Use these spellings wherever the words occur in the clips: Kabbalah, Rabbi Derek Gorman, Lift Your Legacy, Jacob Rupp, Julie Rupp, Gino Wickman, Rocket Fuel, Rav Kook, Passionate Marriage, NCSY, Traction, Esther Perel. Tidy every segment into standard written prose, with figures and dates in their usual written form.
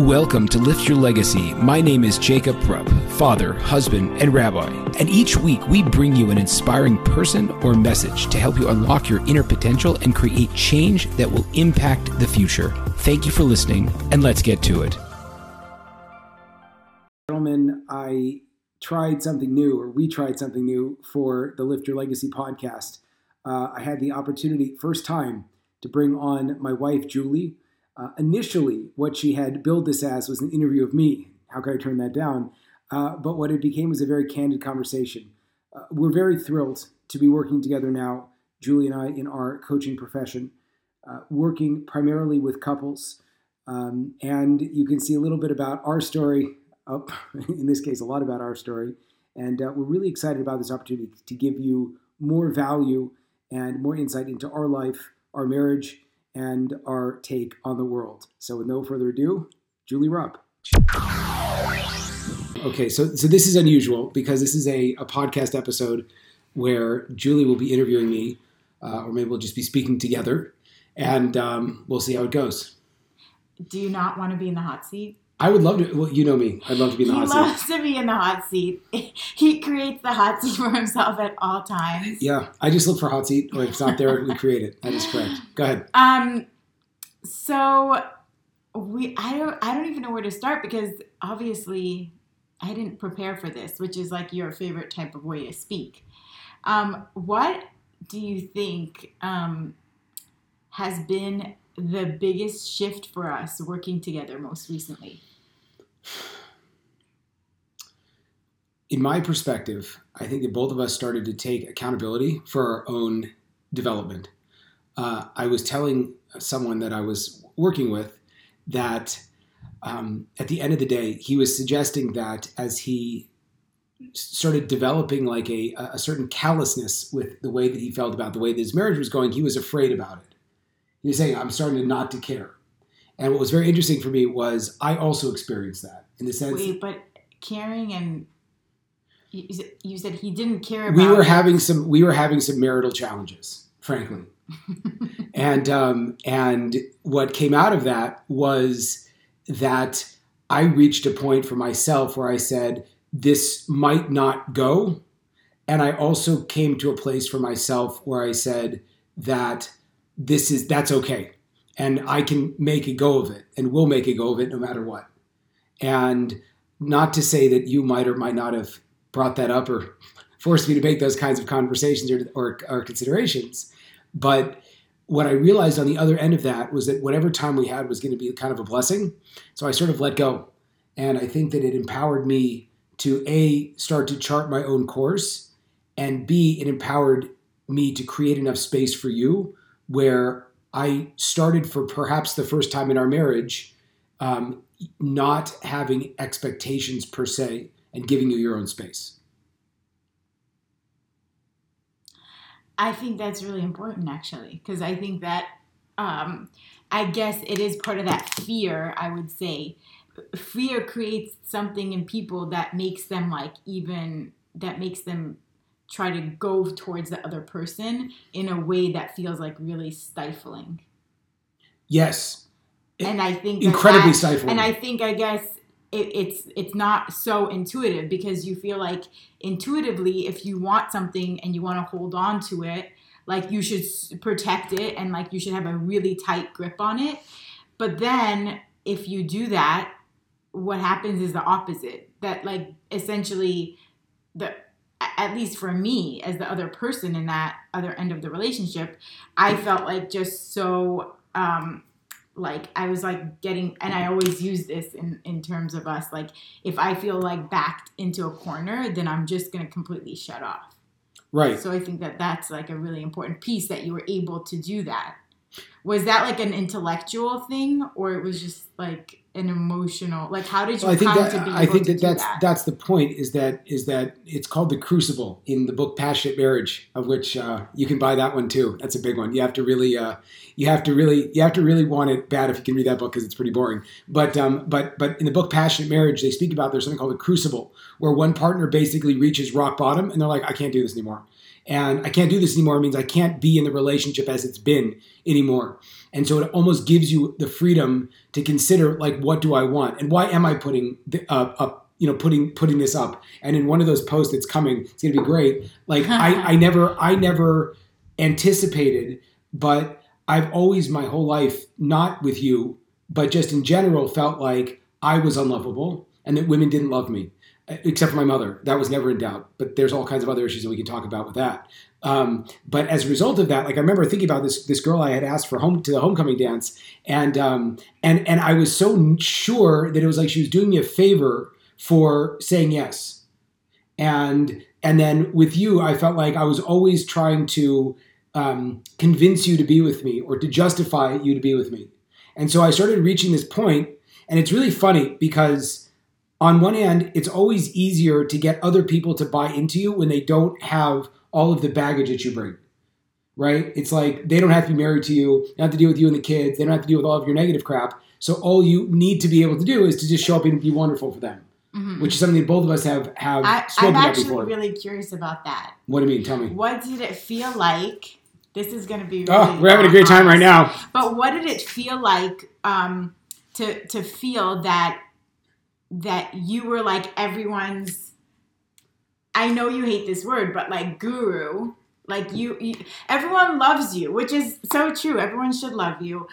Welcome to Lift Your Legacy. My name is Jacob Rupp, father, husband, and rabbi. And each week we bring you an inspiring person or message to help you unlock your inner potential and create change that will impact the future. Thank you for listening, and let's get to it. Gentlemen, I tried something new, or we tried something new for the Lift Your Legacy podcast. I had the opportunity, first time, to bring on my wife, Julie. Initially, what she had billed this as was an interview of me. How could I turn that down? But what it became was a very candid conversation. We're very thrilled to be working together now, Julie and I, in our coaching profession, working primarily with couples. And you can see a little bit about our story, in this case, a lot about our story. And we're really excited about this opportunity to give you more value and more insight into our life, our marriage, and our take on the world. So with no further ado, Julie Rupp. Okay, so this is unusual because this is a podcast episode where Julie will be interviewing me, or maybe we'll just be speaking together, and we'll see how it goes. Do you not want to be in the hot seat? I would love to. Well, you know me. I'd love to be in the hot seat. He loves to be in the hot seat. He creates the hot seat for himself at all times. Yeah. I just look for hot seat. Or if it's not there, we create it. That is correct. Go ahead. So I don't even know where to start because obviously I didn't prepare for this, which is like your favorite type of way to speak. What do you think has been the biggest shift for us working together most recently? In my perspective, I think that both of us started to take accountability for our own development. I was telling someone that I was working with that at the end of the day, he was suggesting that as he started developing like a certain callousness with the way that he felt about the way that his marriage was going, he was afraid about it. He was saying, I'm starting to not to care. And what was very interesting for me was I also experienced that in the sense. Wait, but caring and you said he didn't care about we were having some marital challenges, frankly. And what came out of that was that I reached a point for myself where I said, this might not go. And I also came to a place for myself where I said that that's okay. And I can make a go of it and we'll make a go of it no matter what. And not to say that you might or might not have brought that up or forced me to make those kinds of conversations or considerations. But what I realized on the other end of that was that whatever time we had was going to be kind of a blessing. So I sort of let go. And I think that it empowered me to A, start to chart my own course, and B, it empowered me to create enough space for you where I started for perhaps the first time in our marriage, not having expectations per se and giving you your own space. I think that's really important actually, because I think that, I guess it is part of that fear, I would say. Fear creates something in people that makes them try to go towards the other person in a way that feels like really stifling. Yes. And I think incredibly stifling. And I think, I guess it's not so intuitive because you feel like intuitively, if you want something and you want to hold on to it, like you should protect it and like you should have a really tight grip on it. But then if you do that, what happens is the opposite, that like essentially at least for me, as the other person in that other end of the relationship, I felt like just so, like I was like getting, and I always use this in terms of us, like if I feel like backed into a corner, then I'm just going to completely shut off. Right. So I think that that's like a really important piece that you were able to do that. Was that like an intellectual thing or it was just like an emotional, like how did you come to be able to do that? That's the point is that it's called The Crucible in the book Passionate Marriage, of which you can buy that one too. That's a big one. You have to really, you have to really want it bad if you can read that book because it's pretty boring. But in the book Passionate Marriage, they speak about there's something called a crucible where one partner basically reaches rock bottom and they're like, I can't do this anymore. And I can't do this anymore means I can't be in the relationship as it's been anymore. And so it almost gives you the freedom to consider, like, what do I want? And why am I putting this up? And in one of those posts that's coming, it's going to be great. Like I never anticipated, but I've always my whole life, not with you, but just in general, felt like I was unlovable and that women didn't love me. Except for my mother. That was never in doubt. But there's all kinds of other issues that we can talk about with that. But as a result of that, like I remember thinking about this girl I had asked to the homecoming dance. And I was so sure that it was like she was doing me a favor for saying yes. And then with you, I felt like I was always trying to convince you to be with me or to justify you to be with me. And so I started reaching this point, and it's really funny because on one hand, it's always easier to get other people to buy into you when they don't have all of the baggage that you bring, right? It's like they don't have to be married to you, they don't have to deal with you and the kids, they don't have to deal with all of your negative crap. So all you need to be able to do is to just show up and be wonderful for them, mm-hmm. which is something that both of us have spoken about before. I'm actually really curious about that. What do you mean? Tell me. What did it feel like? This is going to be really we're having a great time right now. But what did it feel like to feel that you were like everyone's, I know you hate this word, but like guru, like you everyone loves you, which is so true. Everyone should love you.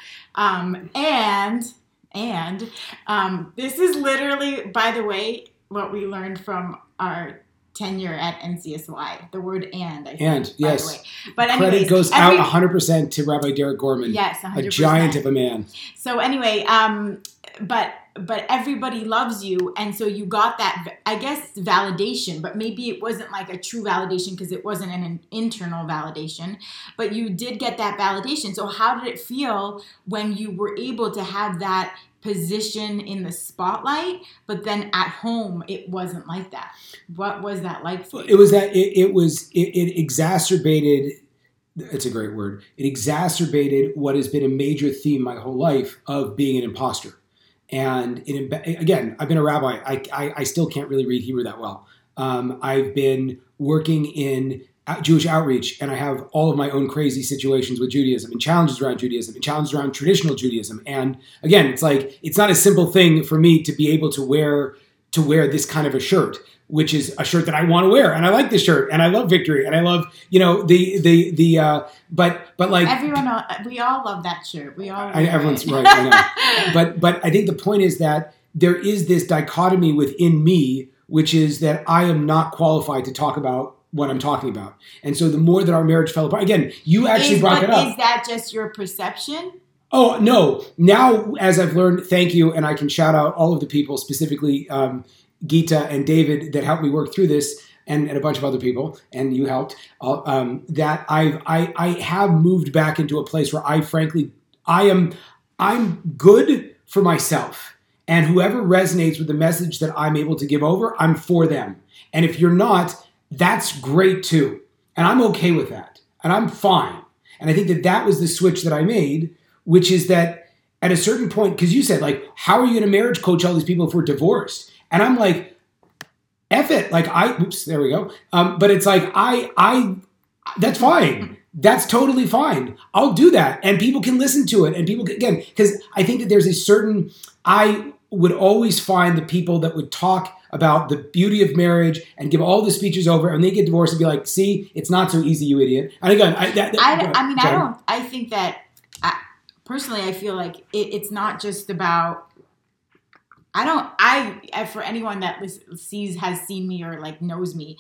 This is literally, by the way, what we learned from our tenure at NCSY, the word and, I think, and, yes. By the way. But anyways, credit goes out 100% to Rabbi Derek Gorman. Yes, 100%. A giant of a man. So anyway, but everybody loves you, and so you got that, I guess, validation, but maybe it wasn't like a true validation because it wasn't an internal validation, but you did get that validation. So how did it feel when you were able to have that position in the spotlight, but then at home it wasn't like that? What was that like for you? It was that it exacerbated, it's a great word, it exacerbated what has been a major theme my whole life of being an imposter. And again, I've been a rabbi. I still can't really read Hebrew that well. I've been working in Jewish outreach, and I have all of my own crazy situations with Judaism and challenges around Judaism and challenges around traditional Judaism. And again, it's like, it's not a simple thing for me to be able to wear this kind of a shirt, which is a shirt that I want to wear. And I like this shirt, and I love victory, and I love, but like everyone, we all love that shirt. We all, everyone's right. I know. But I think the point is that there is this dichotomy within me, which is that I am not qualified to talk about what I'm talking about. And so the more that our marriage fell apart, again, you actually brought it up. Is that just your perception? Oh, no. Now, as I've learned, thank you. And I can shout out all of the people, specifically Gita and David, that helped me work through this, and a bunch of other people. And you helped. That I have moved back into a place where I frankly, I'm good for myself. And whoever resonates with the message that I'm able to give over, I'm for them. And if you're not, that's great too. And I'm okay with that. And I'm fine. And I think that was the switch that I made, which is that at a certain point, because you said, like, how are you going to marriage coach all these people if we're divorced? And I'm like, F it. Like, oops, there we go. But it's like, that's fine. That's totally fine. I'll do that. And people can listen to it. And people can, again, because I think that there's a certain, I would always find the people that would talk about the beauty of marriage and give all the speeches over, and they get divorced and be like, see, it's not so easy, you idiot. And again, personally, I feel like it's not just about, for anyone that has seen me or like knows me,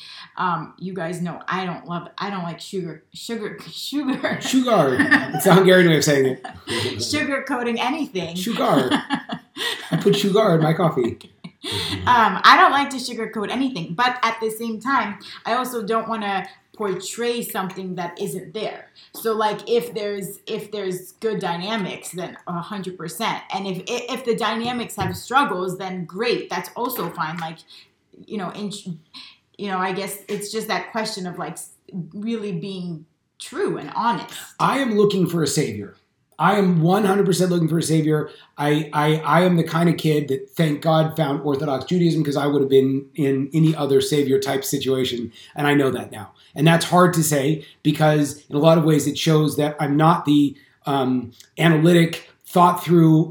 you guys know I don't like sugar. It's a Hungarian way of saying it. Sugar coating anything. Sugar. I put sugar in my coffee. I don't like to sugarcoat anything, but at the same time, I also don't want to portray something that isn't there. So, like, if there's good dynamics, then 100%, and if the dynamics have struggles, then great, that's also fine. Like, I guess it's just that question of like really being true and honest. I am looking for a savior. I am 100% looking for a savior. I am the kind of kid that, thank God, found Orthodox Judaism, because I would have been in any other savior type situation. And I know that now. And that's hard to say because in a lot of ways it shows that I'm not the analytic, thought through,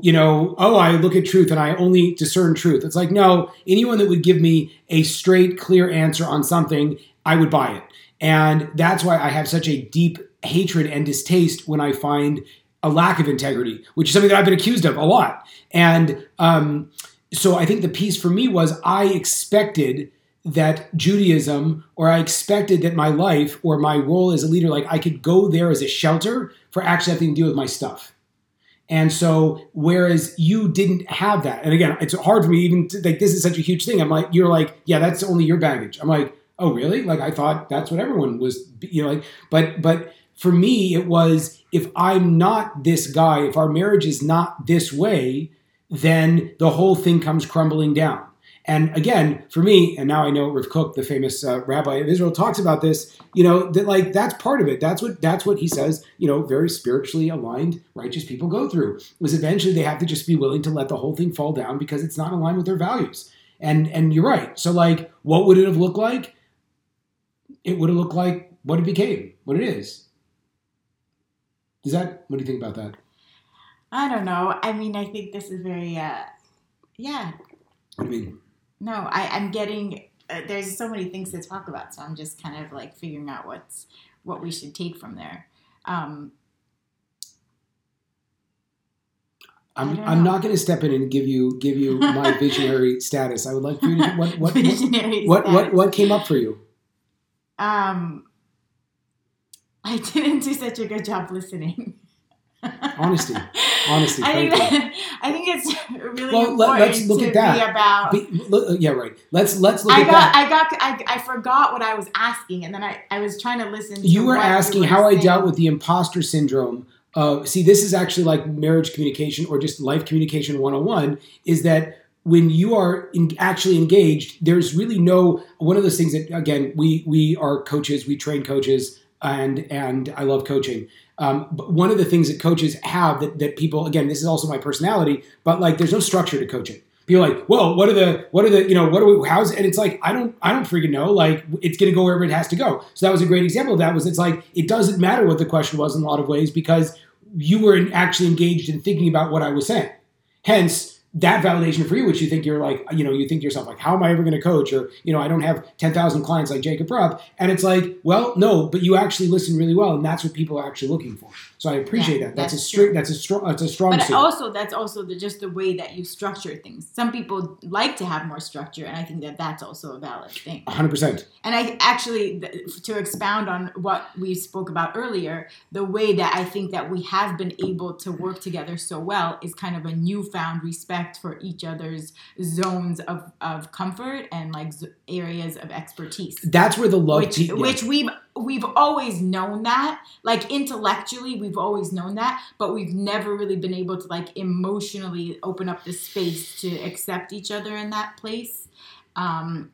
I look at truth and I only discern truth. It's like, no, anyone that would give me a straight, clear answer on something, I would buy it. And that's why I have such a deep hatred and distaste when I find a lack of integrity, which is something that I've been accused of a lot. And so I think the piece for me was I expected that Judaism, or I expected that my life or my role as a leader, like I could go there as a shelter for actually having to deal with my stuff. And so, whereas you didn't have that, and again, it's hard for me even to, like, this is such a huge thing. I'm like, you're like, yeah, that's only your baggage. I'm like, oh, really? Like, I thought that's what everyone was, but for me, it was, if I'm not this guy, if our marriage is not this way, then the whole thing comes crumbling down. And again, for me, and now I know Rav Kook, the famous rabbi of Israel, talks about this, that like that's part of it. That's what he says, very spiritually aligned, righteous people go through, was eventually they have to just be willing to let the whole thing fall down because it's not aligned with their values. And you're right. So like, what would it have looked like? It would have looked like what it became, what it is. Is that, what do you think about that? I don't know. I mean, I think this is very, yeah. What do you mean? No, I'm getting, there's so many things to talk about, so I'm just kind of like figuring out what we should take from there. I'm not going to step in and give you my visionary status. I would like for you to, what came up for you? I didn't do such a good job listening. Honesty. I think it's really important. Let's look at that. Let's look at that. I forgot what I was asking, and then I was trying to listen. You were asking how I dealt with the imposter syndrome. See, this is actually like marriage communication or just life communication 101. Is that when you are actually engaged, there's really no one of those things that again we are coaches, we train coaches. And I love coaching. But one of the things that coaches have that people, again, this is also my personality, but like, there's no structure to coaching. People are like, well, how's, and it's like, I don't freaking know. Like it's going to go wherever it has to go. So that was a great example of that was, it's like, it doesn't matter what the question was in a lot of ways, because you were actually engaged in thinking about what I was saying. Hence, that validation for you, which you think you're like, you think to yourself, like, how am I ever going to coach? Or, I don't have 10,000 clients like Jacob Rupp. And it's like, well, no, but you actually listen really well. And that's what people are actually looking for. So I appreciate that. That's a strong But statement. Also, that's also just the way that you structure things. Some people like to have more structure. And I think that's also a valid thing. 100%. And I actually, to expound on what we spoke about earlier, the way that I think that we have been able to work together so well is kind of a newfound respect for each other's zones of comfort and like areas of expertise. That's where the love, which we've always known that, like intellectually we've always known that, but we've never really been able to like emotionally open up the space to accept each other in that place, and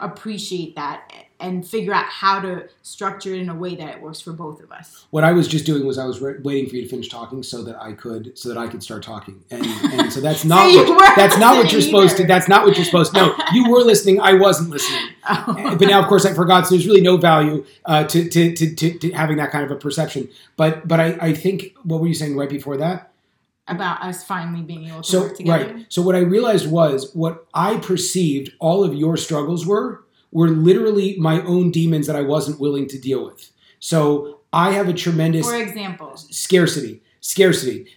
appreciate that and figure out how to structure it in a way that it works for both of us. What I was just doing was I was waiting for you to finish talking so that I could start talking. And so that's not so that's not what you're supposed to. No, you were listening. I wasn't listening. Oh. But now, of course, I forgot. So there's really no value to having that kind of a perception. But I think, what were you saying right before that? About us finally being able to work together. Right. So what I realized was what I perceived all of your struggles were literally my own demons that I wasn't willing to deal with. So I have a tremendous... For example? Scarcity.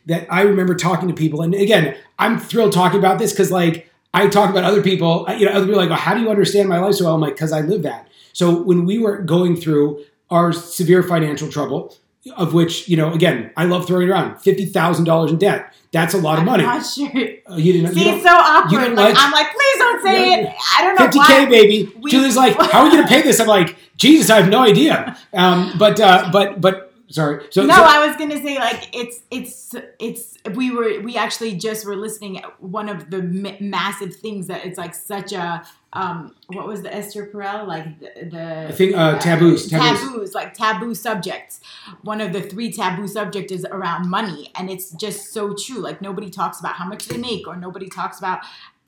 That I remember talking to people. And again, I'm thrilled talking about this because like I talk about other people. Other people are like, oh, how do you understand my life so well? I'm like, because I live that. So when we were going through our severe financial trouble... Of which, again, I love throwing it around. $50,000 in debt. That's a lot of money. I'm not sure. It's so awkward. I'm like, please don't say it. I don't know $50K, why. $50K, baby. Julie's like, how are we going to pay this? I'm like, Jesus, I have no idea. But sorry. So, I was going to say like it's we actually just were listening at one of the massive things that it's like such a. What was the Esther Perel? Like the I think taboos, like taboo subjects. One of the 3 taboo subjects is around money. And it's just so true. Like nobody talks about how much they make or nobody talks about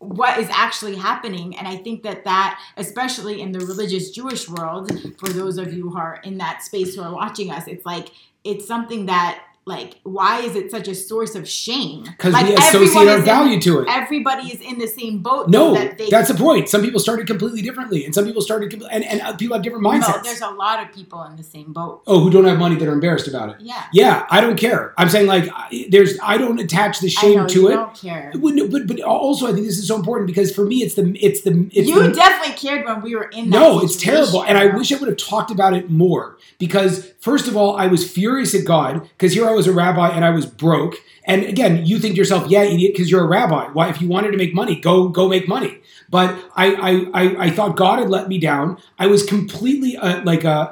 what is actually happening. And I think that, especially in the religious Jewish world, for those of you who are in that space who are watching us, it's like, it's something that, like, why is it such a source of shame? Because we associate our value to it. Everybody is in the same boat. No, that's the point. Some people started completely differently, and some people started, and people have different mindsets. No, there's a lot of people in the same boat. Oh, who don't have money that are embarrassed about it. Yeah. Yeah, I don't care. I'm saying, like, I don't attach the shame to it. I don't care. But also, I think this is so important because for me, it's definitely cared when we were in that situation. No, it's terrible. And I wish I would have talked about it more because, first of all, I was furious at God because here I was a rabbi and I was broke. And again, you think to yourself, yeah, idiot, because you're a rabbi. Why, if you wanted to make money, go make money. But I thought God had let me down. I was completely when I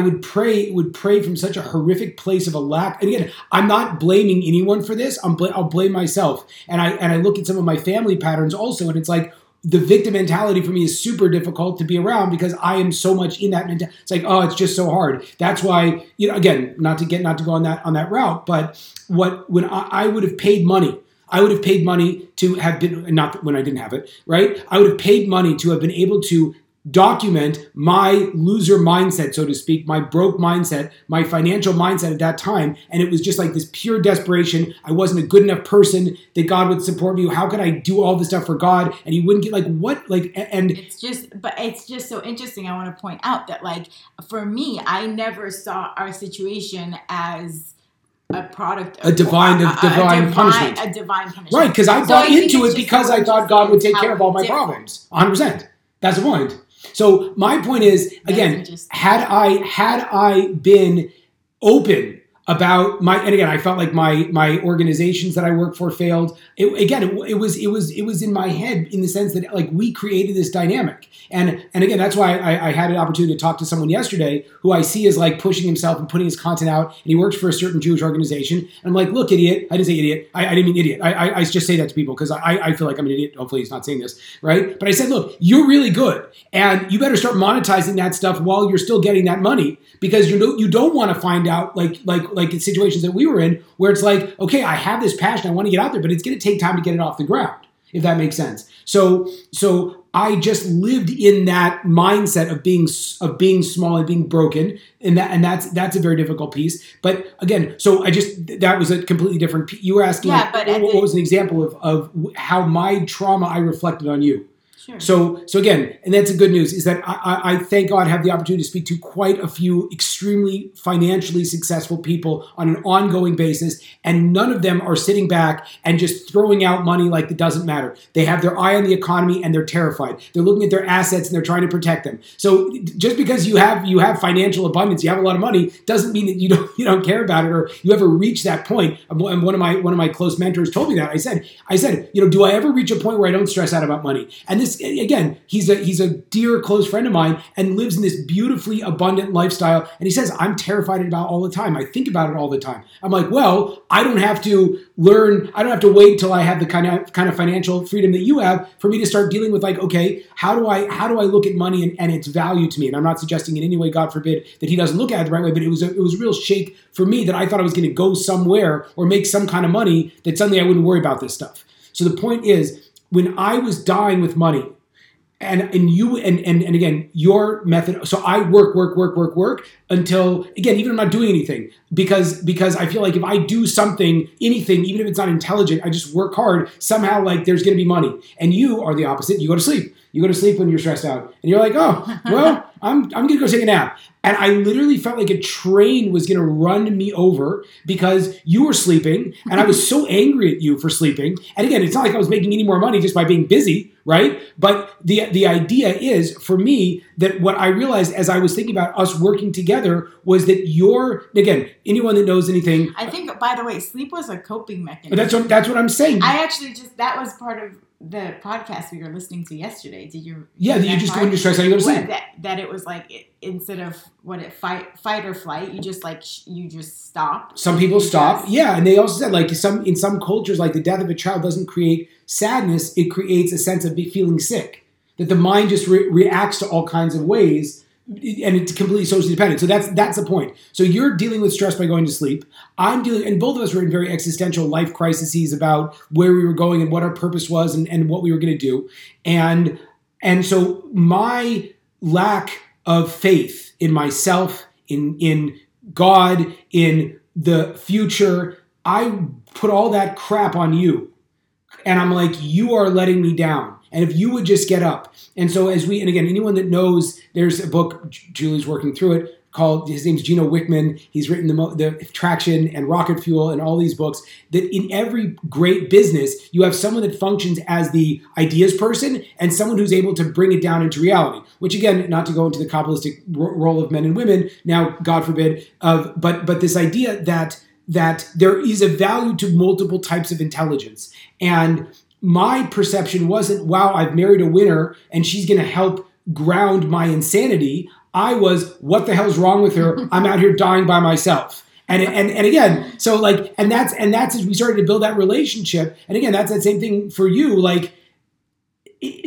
would pray, it would pray from such a horrific place of a lack. And again, I'm not blaming anyone for this. I'll blame myself. And I look at some of my family patterns also, and it's like, the victim mentality for me is super difficult to be around because I am so much in that mentality. It's like, oh, it's just so hard. That's why, you know, again, not to go on that route, but when I would have paid money. I would have paid money to have been, not when I didn't have it, right? I would have paid money to have been able to document my loser mindset, so to speak, my broke mindset, my financial mindset at that time. And it was just like this pure desperation. I wasn't a good enough person that God would support me. How could I do all this stuff for God? And he wouldn't get it's just so interesting. I want to point out that, like, for me, I never saw our situation as a product of a divine punishment. A divine punishment. Right. Cause I bought into it because I thought God would take care of all my problems. 100%. That's the point. So my point is, again, had I been open about I felt like my organizations that I work for failed. It was in my head in the sense that, like, we created this dynamic. And again, that's why I had an opportunity to talk to someone yesterday who I see is, like, pushing himself and putting his content out, and he works for a certain Jewish organization. And I'm like, look, idiot. I didn't say idiot. I didn't mean idiot. I just say that to people because I feel like I'm an idiot. Hopefully he's not saying this, right? But I said, look, you're really good, and you better start monetizing that stuff while you're still getting that money, because you don't want to find out like in situations that we were in where it's like, okay, I have this passion, I want to get out there, but it's going to take time to get it off the ground, if that makes sense. So I just lived in that mindset of being small and being broken, and that's a very difficult piece. But again, so that was a completely different. You were asking, yeah, but what was an example of how my trauma I reflected on you. Sure. So again, and that's the good news, is that I thank God have the opportunity to speak to quite a few extremely financially successful people on an ongoing basis, and none of them are sitting back and just throwing out money like it doesn't matter. They have their eye on the economy and they're terrified. They're looking at their assets and they're trying to protect them. So just because you have financial abundance, you have a lot of money, doesn't mean that you don't care about it or you ever reach that point. And one of my close mentors told me that. I said, you know, do I ever reach a point where I don't stress out about money? And this, again, he's a dear close friend of mine and lives in this beautifully abundant lifestyle. And he says, I'm terrified about it all the time. I think about it all the time. I'm like, well, I don't have to wait till I have the kind of financial freedom that you have for me to start dealing with, like, okay, how do I look at money and its value to me? And I'm not suggesting in any way, God forbid, that he doesn't look at it the right way, but it was a real shake for me that I thought I was going to go somewhere or make some kind of money that suddenly I wouldn't worry about this stuff. So the point is, when I was dying with money, and again, your method, so I work until, again, even I'm not doing anything, because I feel like if I do anything, even if it's not intelligent, I just work hard, somehow, like, there's going to be money. And you are the opposite. You go to sleep. You go to sleep when you're stressed out. And you're like, oh, well, I'm going to go take a nap. And I literally felt like a train was going to run me over because you were sleeping, and I was so angry at you for sleeping. And again, it's not like I was making any more money just by being busy, right? But the idea is, for me, that what I realized as I was thinking about us working together was that again, anyone that knows anything. I think, by the way, sleep was a coping mechanism. That's what I'm saying. I actually that was part of the podcast we were listening to yesterday. Did you? Yeah, that you just go into stress and you go to sleep. That it was like, instead of fight or flight, you just stop. Some people stop. Yeah, and they also said, like, in some cultures, like, the death of a child doesn't create sadness; it creates a sense of feeling sick. That the mind just reacts to all kinds of ways And it's completely socially dependent. So that's the point. So you're dealing with stress by going to sleep. I'm dealing, and both of us were in very existential life crises about where we were going and what our purpose was and what we were going to do. And so my lack of faith in myself, in God, in the future, I put all that crap on you. And I'm like, you are letting me down. And if you would just get up. And so as we, and again, anyone that knows, there's a book, Julie's working through it, called, his name's Gino Wickman. He's written the Traction and Rocket Fuel and all these books, that in every great business, you have someone that functions as the ideas person and someone who's able to bring it down into reality, which again, not to go into the Kabbalistic role of men and women, now, God forbid, but this idea that there is a value to multiple types of intelligence. And my perception wasn't, wow, I've married a winner and she's going to help ground my insanity. I was, what the hell's wrong with her? I'm out here dying by myself. And again, so like, and that's as we started to build that relationship. And again, that's that same thing for you. Like,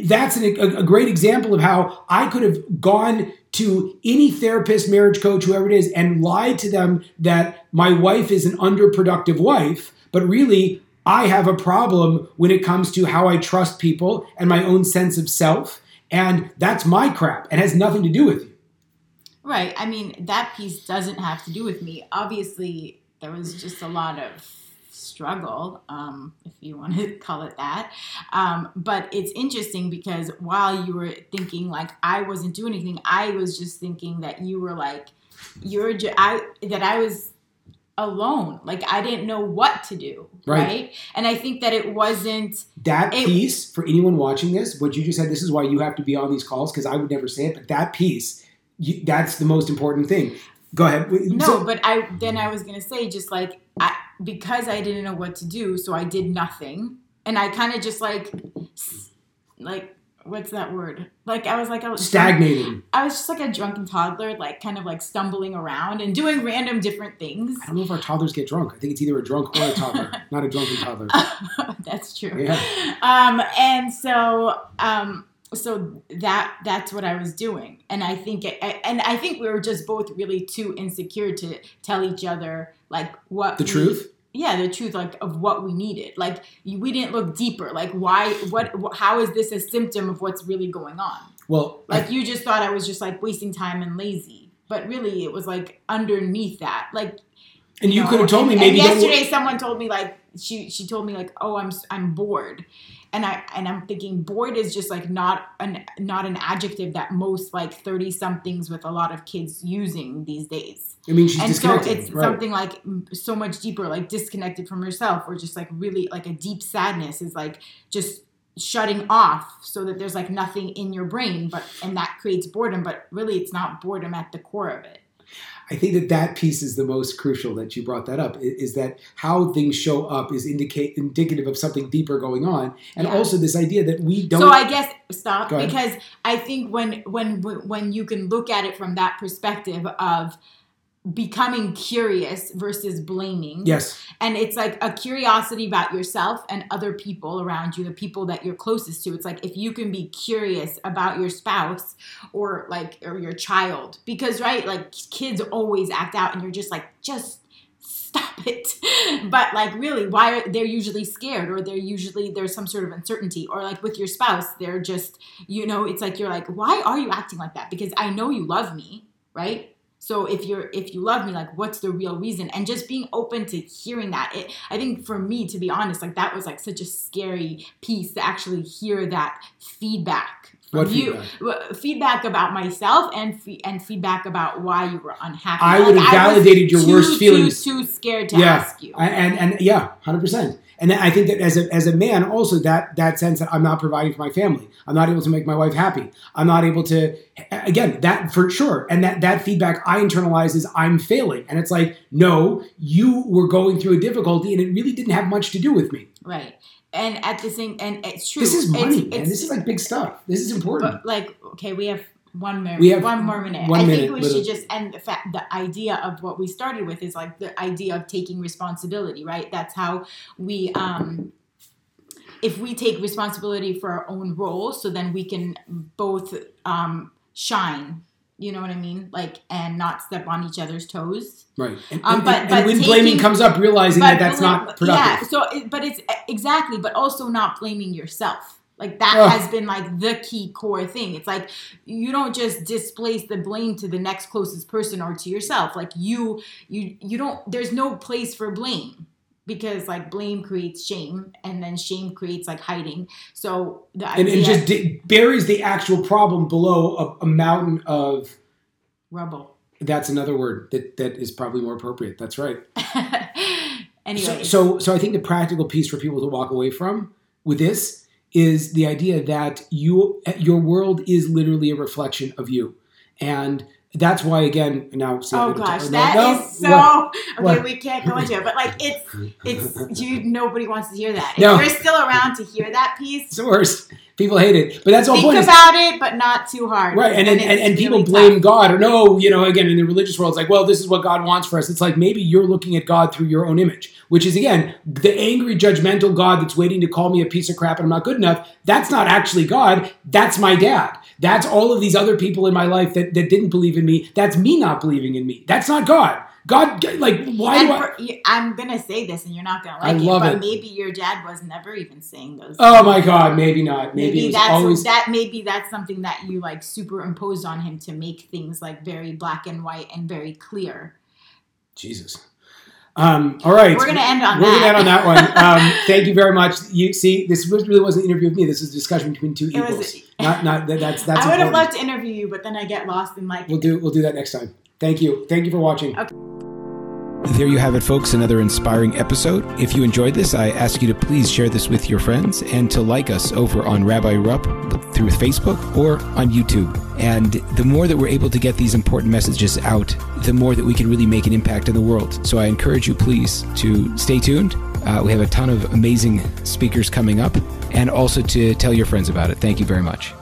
that's a great example of how I could have gone to any therapist, marriage coach, whoever it is, and lied to them that my wife is an underproductive wife, but really, I have a problem when it comes to how I trust people and my own sense of self. And that's my crap. It has nothing to do with you. Right. I mean, that piece doesn't have to do with me. Obviously, there was just a lot of struggle, if you want to call it that. But it's interesting because while you were thinking like I wasn't doing anything, I was just thinking that you were like, that I was alone. Like I didn't know what to do. Right. And I think that it wasn't that piece for anyone watching this, what you just said, this is why you have to be on these calls. Cause I would never say it, but that piece, that's the most important thing. Go ahead. No, so, but I was going to say just like, because I didn't know what to do. So I did nothing. And I kind of just like, what's that word? Like I was stagnating. I was just like a drunken toddler, like kind of like stumbling around and doing random different things. I don't know if our toddlers get drunk. I think it's either a drunk or a toddler, not a drunken toddler. That's true. Yeah. So that's what I was doing, and I think we were just both really too insecure to tell each other like what the truth. Yeah, the truth, like, of what we needed. Like, we didn't look deeper. Like, why, what, how is this a symptom of what's really going on? Well, like, you just thought I was just, like, wasting time and lazy. But really, it was, like, underneath that. Like, and you could have told me maybe. And yesterday, someone told me, like, she told me, like, oh, I'm bored. And I'm thinking bored is just, like, not an adjective that most, like, 30-somethings with a lot of kids using these days. I mean, she's disconnected. And so it's right. Something like so much deeper, like disconnected from yourself, or just like really like a deep sadness is like just shutting off so that there's like nothing in your brain, and that creates boredom, but really it's not boredom at the core of it. I think that piece is the most crucial that you brought that up, is that how things show up is indicative of something deeper going on. And also this idea that we don't... So I guess, stop, because I think when you can look at it from that perspective of... becoming curious versus blaming. Yes. And it's like a curiosity about yourself and other people around you, the people that you're closest to. It's like if you can be curious about your spouse or your child, because right, like kids always act out and you're just like, just stop it. But like really, why they're usually scared, or there's some sort of uncertainty, or like with your spouse, they're just, it's like, you're like, why are you acting like that? Because I know you love me, right? So if you love me, like what's the real reason? And just being open to hearing that. I think for me, to be honest, like that was like such a scary piece to actually hear that feedback. What feedback? Feedback about myself and feedback about why you were unhappy. I would have validated your worst feelings. Too scared to ask you. Yeah, 100%. And I think that as a man, also that sense that I'm not providing for my family, I'm not able to make my wife happy, I'm not able to, again, that for sure. And that feedback I internalize is I'm failing. And it's like, no, you were going through a difficulty and it really didn't have much to do with me. Right. And at the same, and it's true. This is money, man. This is like big stuff. This is important. But like, okay, we have 1 minute. I think we should just end the idea of what we started with is like the idea of taking responsibility, right? That's how we, if we take responsibility for our own role, so then we can both shine You know what I mean? Like, and not step on each other's toes. Right. But when blaming comes up, realizing that's not productive. Yeah. So, but it's exactly, but also not blaming yourself. Like that has been like the key core thing. It's like, you don't just displace the blame to the next closest person or to yourself. Like you don't, there's no place for blame. Because like blame creates shame, and then shame creates like hiding. So the idea and it just buries the actual problem below a mountain of rubble. That's another word that is probably more appropriate. That's right. Anyway, so I think the practical piece for people to walk away from with this is the idea that your world is literally a reflection of you, and. That's why, again, now... Oh, gosh, is so... What? Okay, what? We can't go into it, but, like, it's nobody wants to hear that. If you're still around to hear that piece... It's the worst. People hate it. But that's the whole point. Think about it, but not too hard. Right, and people blame God. Or, no, you know, again, in the religious world, it's like, well, this is what God wants for us. It's like, maybe you're looking at God through your own image, which is, again, the angry, judgmental God that's waiting to call me a piece of crap and I'm not good enough. That's not actually God. That's my dad. That's all of these other people in my life that didn't believe in me. That's me not believing in me. That's not God. God, like, why do I... I'm going to say this, and you're not going to like it. I love it. But maybe your dad was never even saying those things. Oh, my God. Maybe not. Maybe it was always... Maybe that's something that you, like, superimposed on him to make things, like, very black and white and very clear. Jesus. All right. We're going to end on that. We're going to end on that one. Thank you very much. You see, this really wasn't an interview with me. This was a discussion between two equals. That's I would have loved to interview you, but then I get lost in like... We'll do that next time. Thank you. Thank you for watching. Okay. There you have it, folks. Another inspiring episode. If you enjoyed this, I ask you to please share this with your friends and to like us over on Rabbi Rupp through Facebook or on YouTube. And the more that we're able to get these important messages out, the more that we can really make an impact in the world. So I encourage you, please, to stay tuned. We have a ton of amazing speakers coming up, and also to tell your friends about it. Thank you very much.